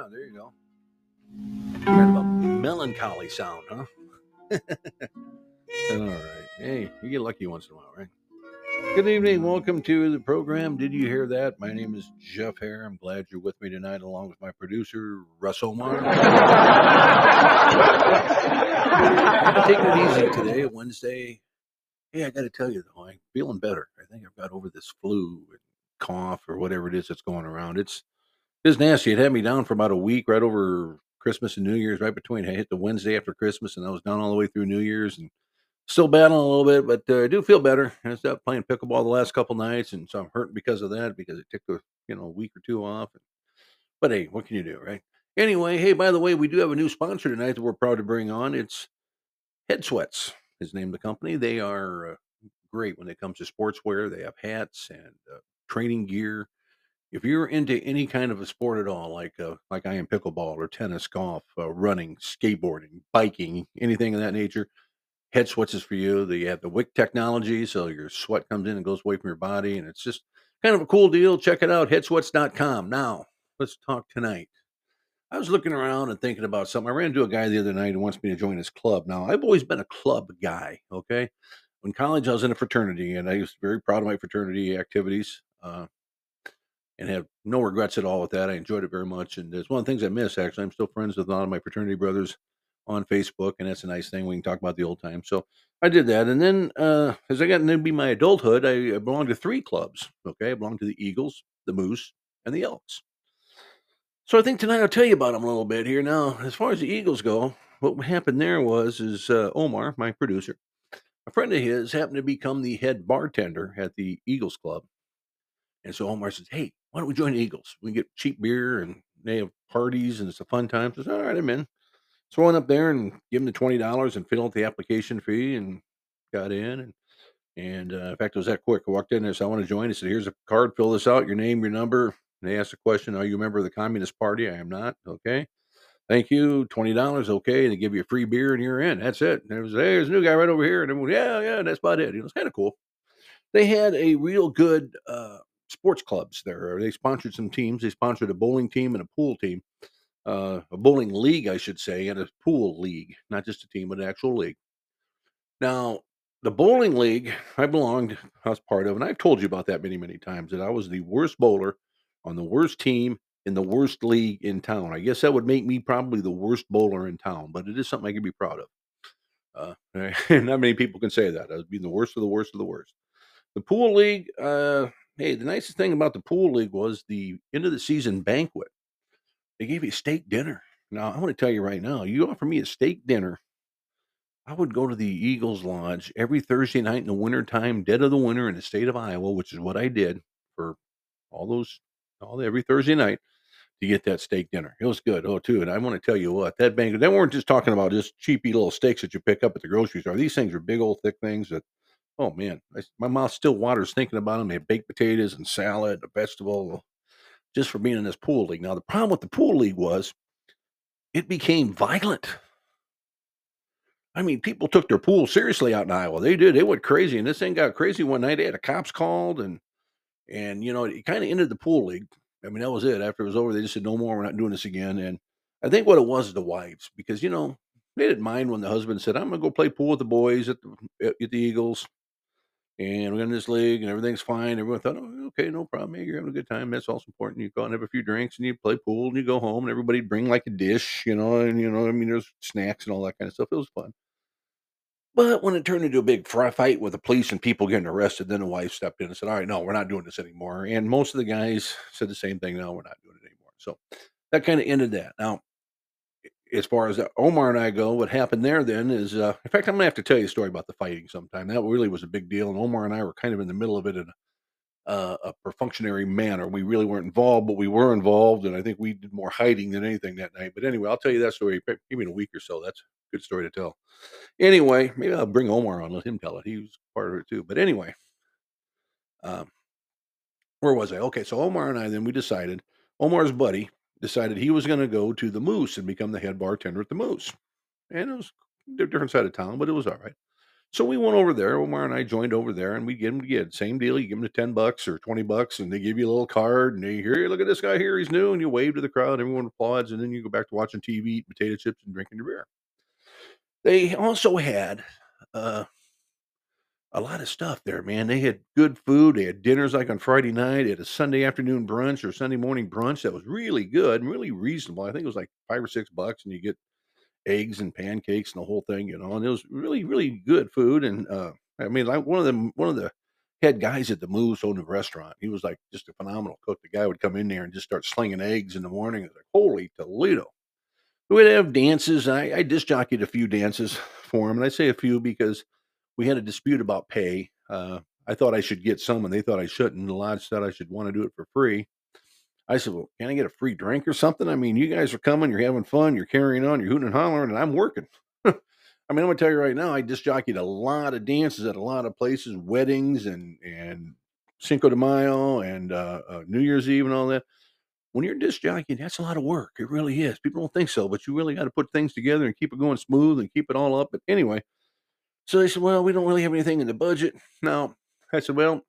down. There you go. Kind of a melancholy sound, huh? All right. Hey, you get lucky once in a while, right? Good evening. Welcome to the program. Did you hear that? My name is Jeff Hare. I'm glad you're with me tonight, along with my producer, Russ Omar. I'm taking it easy today, Wednesday. Hey, I got to tell you, though, I'm feeling better. I think I've got over this flu and cough or whatever it is that's going around. It's nasty. It had me down for about a week right over Christmas and New Year's, right between. I hit the Wednesday after Christmas, and I was down all the way through New Year's, and still battling a little bit, but I do feel better. I stopped playing pickleball the last couple nights, and so I'm hurting because of that, because it took a week or two off. But hey, what can you do, right? Anyway, hey, by the way, we do have a new sponsor tonight that we're proud to bring on. It's HeadSweats is named the company. They are great when it comes to sportswear. They have hats and training gear. If you're into any kind of a sport at all, like I am pickleball or tennis, golf, running, skateboarding, biking, anything of that nature, HeadSweats is for you. They have the wick technology, so your sweat comes in and goes away from your body, and it's just kind of a cool deal. Check it out, headsweats.com. Now, let's talk tonight. I was looking around and thinking about something. I ran into a guy the other night who wants me to join his club. Now, I've always been a club guy, okay? In college, I was in a fraternity, and I was very proud of my fraternity activities and have no regrets at all with that. I enjoyed it very much, and it's one of the things I miss, actually. I'm still friends with a lot of my fraternity brothers on Facebook, and that's a nice thing. We can talk about the old times. So I did that, and then as I got into my adulthood, I belonged to three clubs. Okay, I belonged to the Eagles, the Moose, and the Elks. So I think tonight I'll tell you about them a little bit here. Now, as far as the Eagles go, what happened there is Omar, my producer, a friend of his, happened to become the head bartender at the Eagles club, and so Omar says, "Hey, why don't we join the Eagles? We can get cheap beer, and they have parties, and it's a fun time." So I said, "All right, I'm in." So I went up there and gave him the $20 and filled out the application fee and got in. And in fact, it was that quick. I walked in there, so I want to join. I said, here's a card. Fill this out. Your name, your number. And they asked the question, are you a member of the Communist Party? I am not. Okay. Thank you. $20. Okay. And they give you a free beer and you're in. That's it. And it was, hey, there's a new guy right over here. And everyone, yeah, that's about it. It was kind of cool. They had a real good sports clubs there. They sponsored some teams. They sponsored a bowling team and a pool team. A bowling league, I should say, and a pool league, not just a team, but an actual league. Now, the bowling league I was part of, and I've told you about that many, many times, that I was the worst bowler on the worst team in the worst league in town. I guess that would make me probably the worst bowler in town, but it is something I can be proud of. Not many people can say that. I was being the worst of the worst of the worst. The pool league, hey, the nicest thing about the pool league was the end of the season banquet. They gave you a steak dinner. Now, I want to tell you right now, you offer me a steak dinner, I would go to the Eagles Lodge every Thursday night in the wintertime, dead of the winter in the state of Iowa, which is what I did for every Thursday night to get that steak dinner. It was good. Oh, too. And I want to tell you what, that banquet, they weren't just talking about just cheapy little steaks that you pick up at the grocery store. These things are big old thick things that, oh man, my mouth still waters thinking about them. They have baked potatoes and salad, a vegetable, just for being in this pool league. Now, the problem with the pool league was it became violent. I mean, people took their pool seriously out in Iowa. They did. They went crazy, and this thing got crazy one night. They had the cops called, and it kind of ended the pool league. I mean, that was it. After it was over, they just said, no more. We're not doing this again. And I think what it was, the wives, because, they didn't mind when the husband said, I'm going to go play pool with the boys at the Eagles. And we're in this league, and everything's fine. Everyone thought, oh, okay, no problem. Hey, you're having a good time. That's also important. You go out and have a few drinks, and you play pool, and you go home, and everybody bring like a dish, there's snacks and all that kind of stuff. It was fun. But when it turned into a big fight with the police and people getting arrested, then the wife stepped in and said, all right, no, we're not doing this anymore. And most of the guys said the same thing. No, we're not doing it anymore. So that kind of ended that. Now, as far as Omar and I go, what happened there then is, in fact, I'm going to have to tell you a story about the fighting sometime. That really was a big deal, and Omar and I were kind of in the middle of it in a perfunctory manner. We really weren't involved, but we were involved, and I think we did more hiding than anything that night. But anyway, I'll tell you that story maybe in a week or so. That's a good story to tell. Anyway, maybe I'll bring Omar on and let him tell it. He was part of it too. But anyway, where was I? Okay, so Omar and I then, we decided, Omar's buddy decided he was going to go to the Moose and become the head bartender at the Moose. And it was a different side of town, but it was all right. So we went over there. Omar and I joined over there, and we give them the same deal. You give them the $10 or $20, and they give you a little card, and they hear, look at this guy here, he's new, and you wave to the crowd, everyone applauds, and then you go back to watching TV, eating potato chips, and drinking your beer. They also had a lot of stuff there, man. They had good food. They had dinners like on Friday night. They had a Sunday afternoon brunch or Sunday morning brunch that was really good and really reasonable. I think it was like $5 or $6, and you get eggs and pancakes and the whole thing, you know, and it was really, really good food. And I mean, like one of the head guys at the Moose owned the restaurant. He was like just a phenomenal cook. The guy would come in there and just start slinging eggs in the morning. I was like, holy Toledo. We'd have dances. I disc jockeyed a few dances for him, and I say a few because we had a dispute about pay. I thought I should get some, and they thought I shouldn't. The lodge said I should want to do it for free. I said, well, can I get a free drink or something? I mean, you guys are coming, you're having fun, you're carrying on, you're hooting and hollering, and I'm working. I mean, I'm going to tell you right now, I disc jockeyed a lot of dances at a lot of places, weddings and Cinco de Mayo and New Year's Eve and all that. When you're disc jockeying, that's a lot of work. It really is. People don't think so, but you really got to put things together and keep it going smooth and keep it all up. But anyway, so they said, well, we don't really have anything in the budget. Now, I said, well,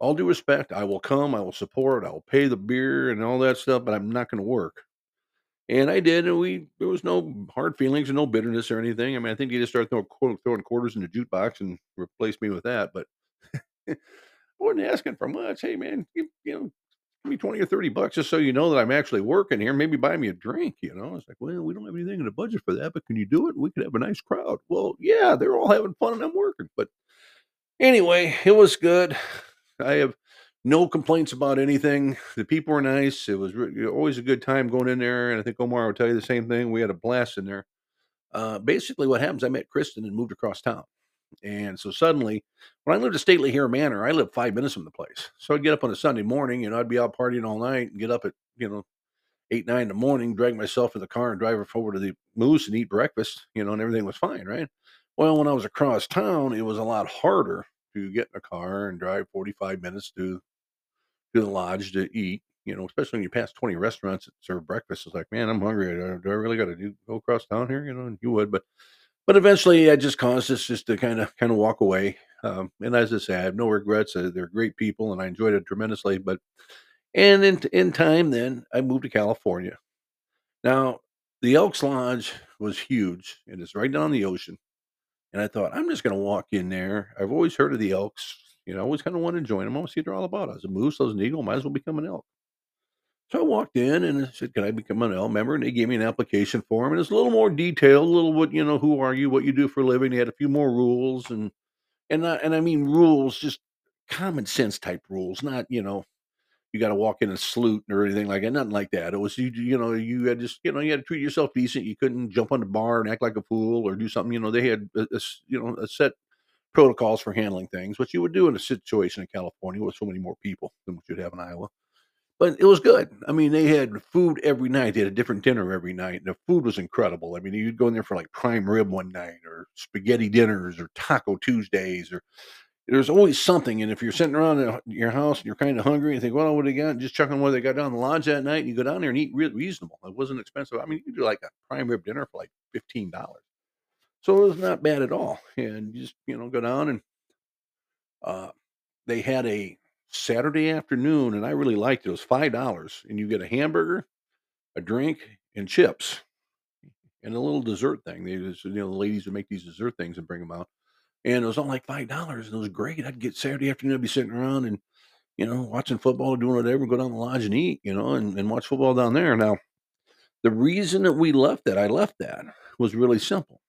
all due respect, I will come, I will support, I will pay the beer and all that stuff, but I'm not going to work. And I did, and there was no hard feelings and no bitterness or anything. I mean, I think they just started throwing quarters in the jukebox and replaced me with that, but I wasn't asking for much. Hey, man, give me 20 or $30 just so you know that I'm actually working here. Maybe buy me a drink, you know. It's like, well, we don't have anything in the budget for that, but can you do it? We could have a nice crowd. Well, yeah, they're all having fun and I'm working. But anyway, it was good. I have no complaints about anything. The people were nice. It was always a good time going in there. And I think Omar will tell you the same thing. We had a blast in there. Basically what happens, I met Kristen and moved across town. And so suddenly, when I lived at Stately Hare Manor, I lived 5 minutes from the place. So I'd get up on a Sunday morning, and I'd be out partying all night and get up at, 8, 9 in the morning, drag myself in the car and drive over to the Moose and eat breakfast, and everything was fine, right? Well, when I was across town, it was a lot harder to get in a car and drive 45 minutes to the lodge to eat, especially when you pass 20 restaurants that serve breakfast. It's like, man, I'm hungry. Do I really got to go across town here? And you would, but eventually I just caused this just to kind of walk away. And as I say, I have no regrets. They're great people and I enjoyed it tremendously, and in time, then I moved to California. Now the Elks Lodge was huge and it's right down the ocean. And I thought, I'm just going to walk in there. I've always heard of the Elks. I always kind of want to join them. I want to see what they're all about. I was a moose, I was an eagle, might as well become an elk. So I walked in and I said, can I become an elk member? And they gave me an application form. And it's a little more detailed, a little what, who are you, what you do for a living. They had a few more rules. And I mean rules, just common sense type rules, not, you got to walk in a salute or anything like that. Nothing like that. It was, you had just, you had to treat yourself decent. You couldn't jump on the bar and act like a fool or do something. They had, a set protocols for handling things, which you would do in a situation in California with so many more people than what you'd have in Iowa. But it was good. I mean, they had food every night. They had a different dinner every night. And the food was incredible. I mean, you'd go in there for like prime rib one night or spaghetti dinners or taco Tuesdays or there's always something. And if you're sitting around your house and you're kind of hungry and think, well, what do they got? And just check on where they got down the lodge that night. And you go down there and eat reasonable. It wasn't expensive. I mean, you could do like a prime rib dinner for like $15. So it was not bad at all. And you just, go down and they had a Saturday afternoon and I really liked it. It was $5 and you get a hamburger, a drink and chips and a little dessert thing. They just, the ladies would make these dessert things and bring them out. And it was all like $5, and it was great. I'd get Saturday afternoon, I'd be sitting around and, watching football, doing whatever, go down the lodge and eat, and watch football down there. Now, the reason that I left that, was really simple.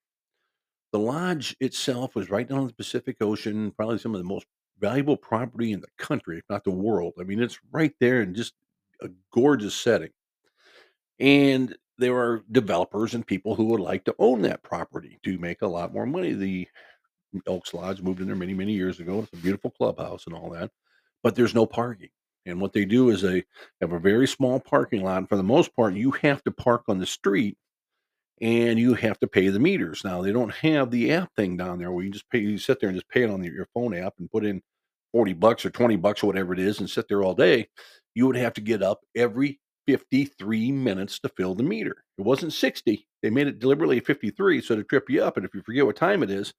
The lodge itself was right down in the Pacific Ocean, probably some of the most valuable property in the country, if not the world. I mean, it's right there and just a gorgeous setting. And there are developers and people who would like to own that property to make a lot more money. The Elks Lodge moved in there many, many years ago. It's a beautiful clubhouse and all that, but there's no parking. And what they do is they have a very small parking lot. And for the most part, you have to park on the street and you have to pay the meters. Now they don't have the app thing down there where you just pay, you sit there and just pay it on your phone app and put in $40 or $20 or whatever it is and sit there all day. You would have to get up every 53 minutes to fill the meter. It wasn't 60. They made it deliberately 53. So to trip you up. And if you forget what time it is,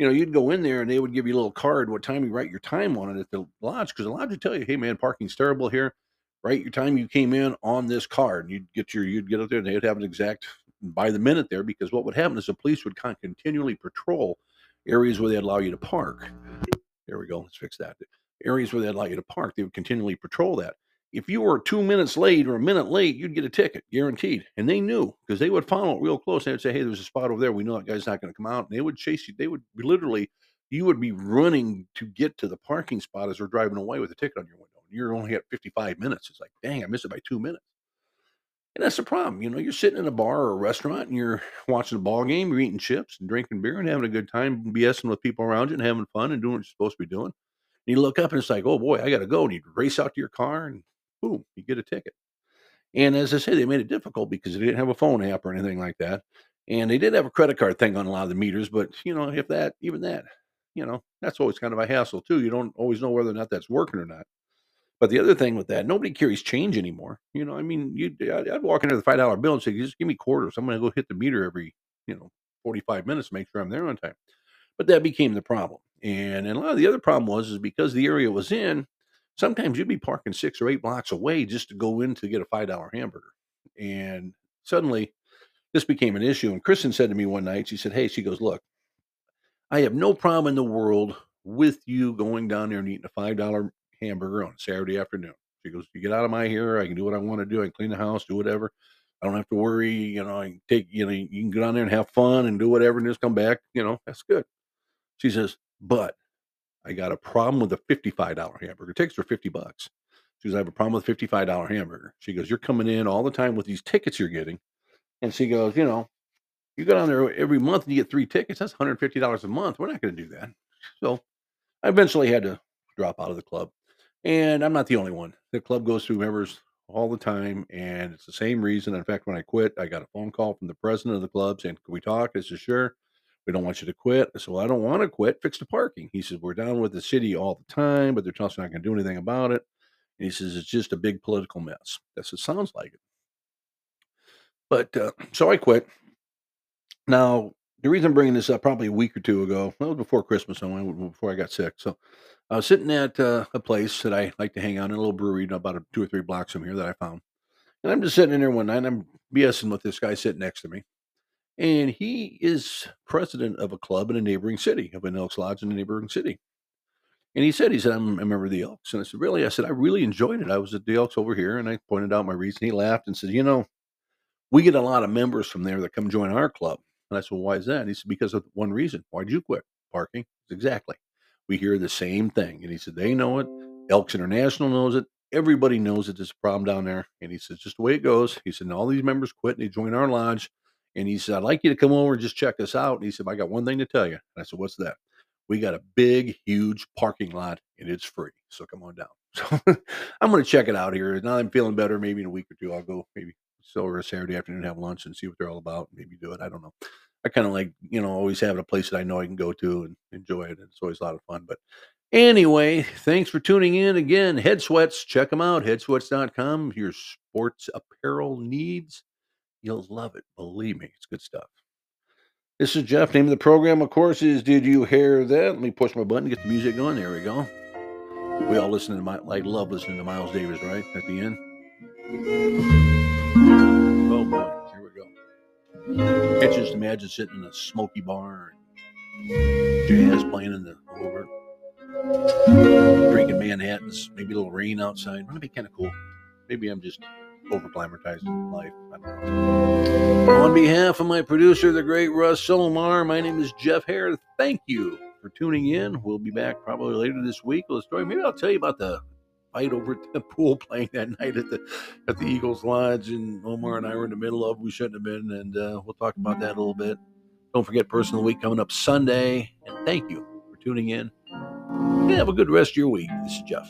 you know, you'd go in there and they would give you a little card what time you write your time on it at the lodge, because the lodge would tell you, hey man, parking's terrible here, write your time you came in on this card. And you'd get up there and they'd have an exact by the minute there, because what would happen is the police would kind of continually patrol areas where they'd allow you to park. There we go. Let's fix that. Areas where they'd allow you to park, they would continually patrol that. If you were 2 minutes late or a minute late, you'd get a ticket, guaranteed. And they knew, because they would follow it real close. They would say, hey, there's a spot over there. We know that guy's not going to come out. And they would chase you. They would literally, you would be running to get to the parking spot as they're driving away with a ticket on your window. You're only at 55 minutes. It's like, dang, I missed it by 2 minutes. And that's the problem. You know, you're sitting in a bar or a restaurant and you're watching a ball game, you're eating chips and drinking beer and having a good time, BSing with people around you and having fun and doing what you're supposed to be doing. And you look up and it's like, oh boy, I got to go. And you race out to your car and boom, you get a ticket. And as I say, they made it difficult because they didn't have a phone app or anything like that. And they did have a credit card thing on a lot of the meters, but you know, if that, even that, you know, that's always kind of a hassle too. You don't always know whether or not that's working or not. But the other thing with that, nobody carries change anymore. You know, I mean, I'd walk into the $5 bill and say, just give me quarters. I'm going to go hit the meter every, you know, 45 minutes to make sure I'm there on time. But that became the problem. And a lot of the other problem was, is because the area was in, sometimes you'd be parking 6 or 8 blocks away just to go in to get a $5 hamburger. And suddenly this became an issue. And Kristen said to me one night, she said, hey, she goes, look, I have no problem in the world with you going down there and eating a $5 hamburger on Saturday afternoon. She goes, you get out of my hair. I can do what I want to do. I can clean the house, do whatever. I don't have to worry. You know, I can take, you know, you can go down there and have fun and do whatever and just come back. You know, that's good. She says, but I got a problem with a $55 hamburger. It takes her $50. She goes, I have a problem with a $55 hamburger. She goes, you're coming in all the time with these tickets you're getting. And she goes, you know, you go down there every month and you get 3 tickets. That's $150 a month. We're not going to do that. So I eventually had to drop out of the club. And I'm not the only one. The club goes through members all the time, and it's the same reason. In fact, when I quit, I got a phone call from the president of the club saying, can we talk? I said, sure. We don't want you to quit. I said, well, I don't want to quit. Fix the parking. He says, we're down with the city all the time, but they're also not going to do anything about it. And he says, it's just a big political mess. That's what sounds like it. But so I quit. Now, the reason I'm bringing this up, probably a week or two ago, well, it was before Christmas, before I got sick. So I was sitting at a place that I like to hang out in, a little brewery, about 2 or 3 blocks from here that I found. And I'm just sitting in there one night, and I'm BSing with this guy sitting next to me. And he is president of a club in a neighboring city, of an Elks Lodge in a neighboring city. And he said, I'm a member of the Elks. And I said, really? I said, I really enjoyed it. I was at the Elks over here, and I pointed out my reason. He laughed and said, you know, we get a lot of members from there that come join our club. And I said, well, why is that? And he said, because of one reason. Why'd you quit? Parking. Exactly. We hear the same thing. And he said, they know it. Elks International knows it. Everybody knows that there's a problem down there. And he says, just the way it goes. He said, and all these members quit and they join our lodge. And he said, I'd like you to come over and just check us out. And he said, I got one thing to tell you. And I said, what's that? We got a big, huge parking lot and it's free. So come on down. So I'm going to check it out here. Now I'm feeling better. Maybe in a week or two, I'll go maybe over a Saturday afternoon, have lunch and see what they're all about. Maybe do it. I don't know. I kind of like, you know, always having a place that I know I can go to and enjoy it. It's always a lot of fun. But anyway, thanks for tuning in again. HeadSweats, check them out. HeadSweats.com. Your sports apparel needs. You'll love it. Believe me, it's good stuff. This is Jeff. Name of the program, of course, is Did You Hear That? Let me push my button, get the music going. There we go. We all listen to love listening to Miles Davis, right? At the end. Oh boy. I can just imagine sitting in a smoky bar and jazz playing in the over, drinking Manhattans, maybe a little rain outside. That'd be kind of cool. Maybe I'm just over-glamorizing life. I don't know. On behalf of my producer, the great Russ Omar, my name is Jeff Hare. Thank you for tuning in. We'll be back probably later this week with a story. Maybe I'll tell you about the fight over the pool playing that night at the Eagles Lodge, and Omar and I were in the middle of. We shouldn't have been, and we'll talk about that a little bit. Don't forget Person of the Week coming up Sunday, and thank you for tuning in. And have a good rest of your week. This is Jeff.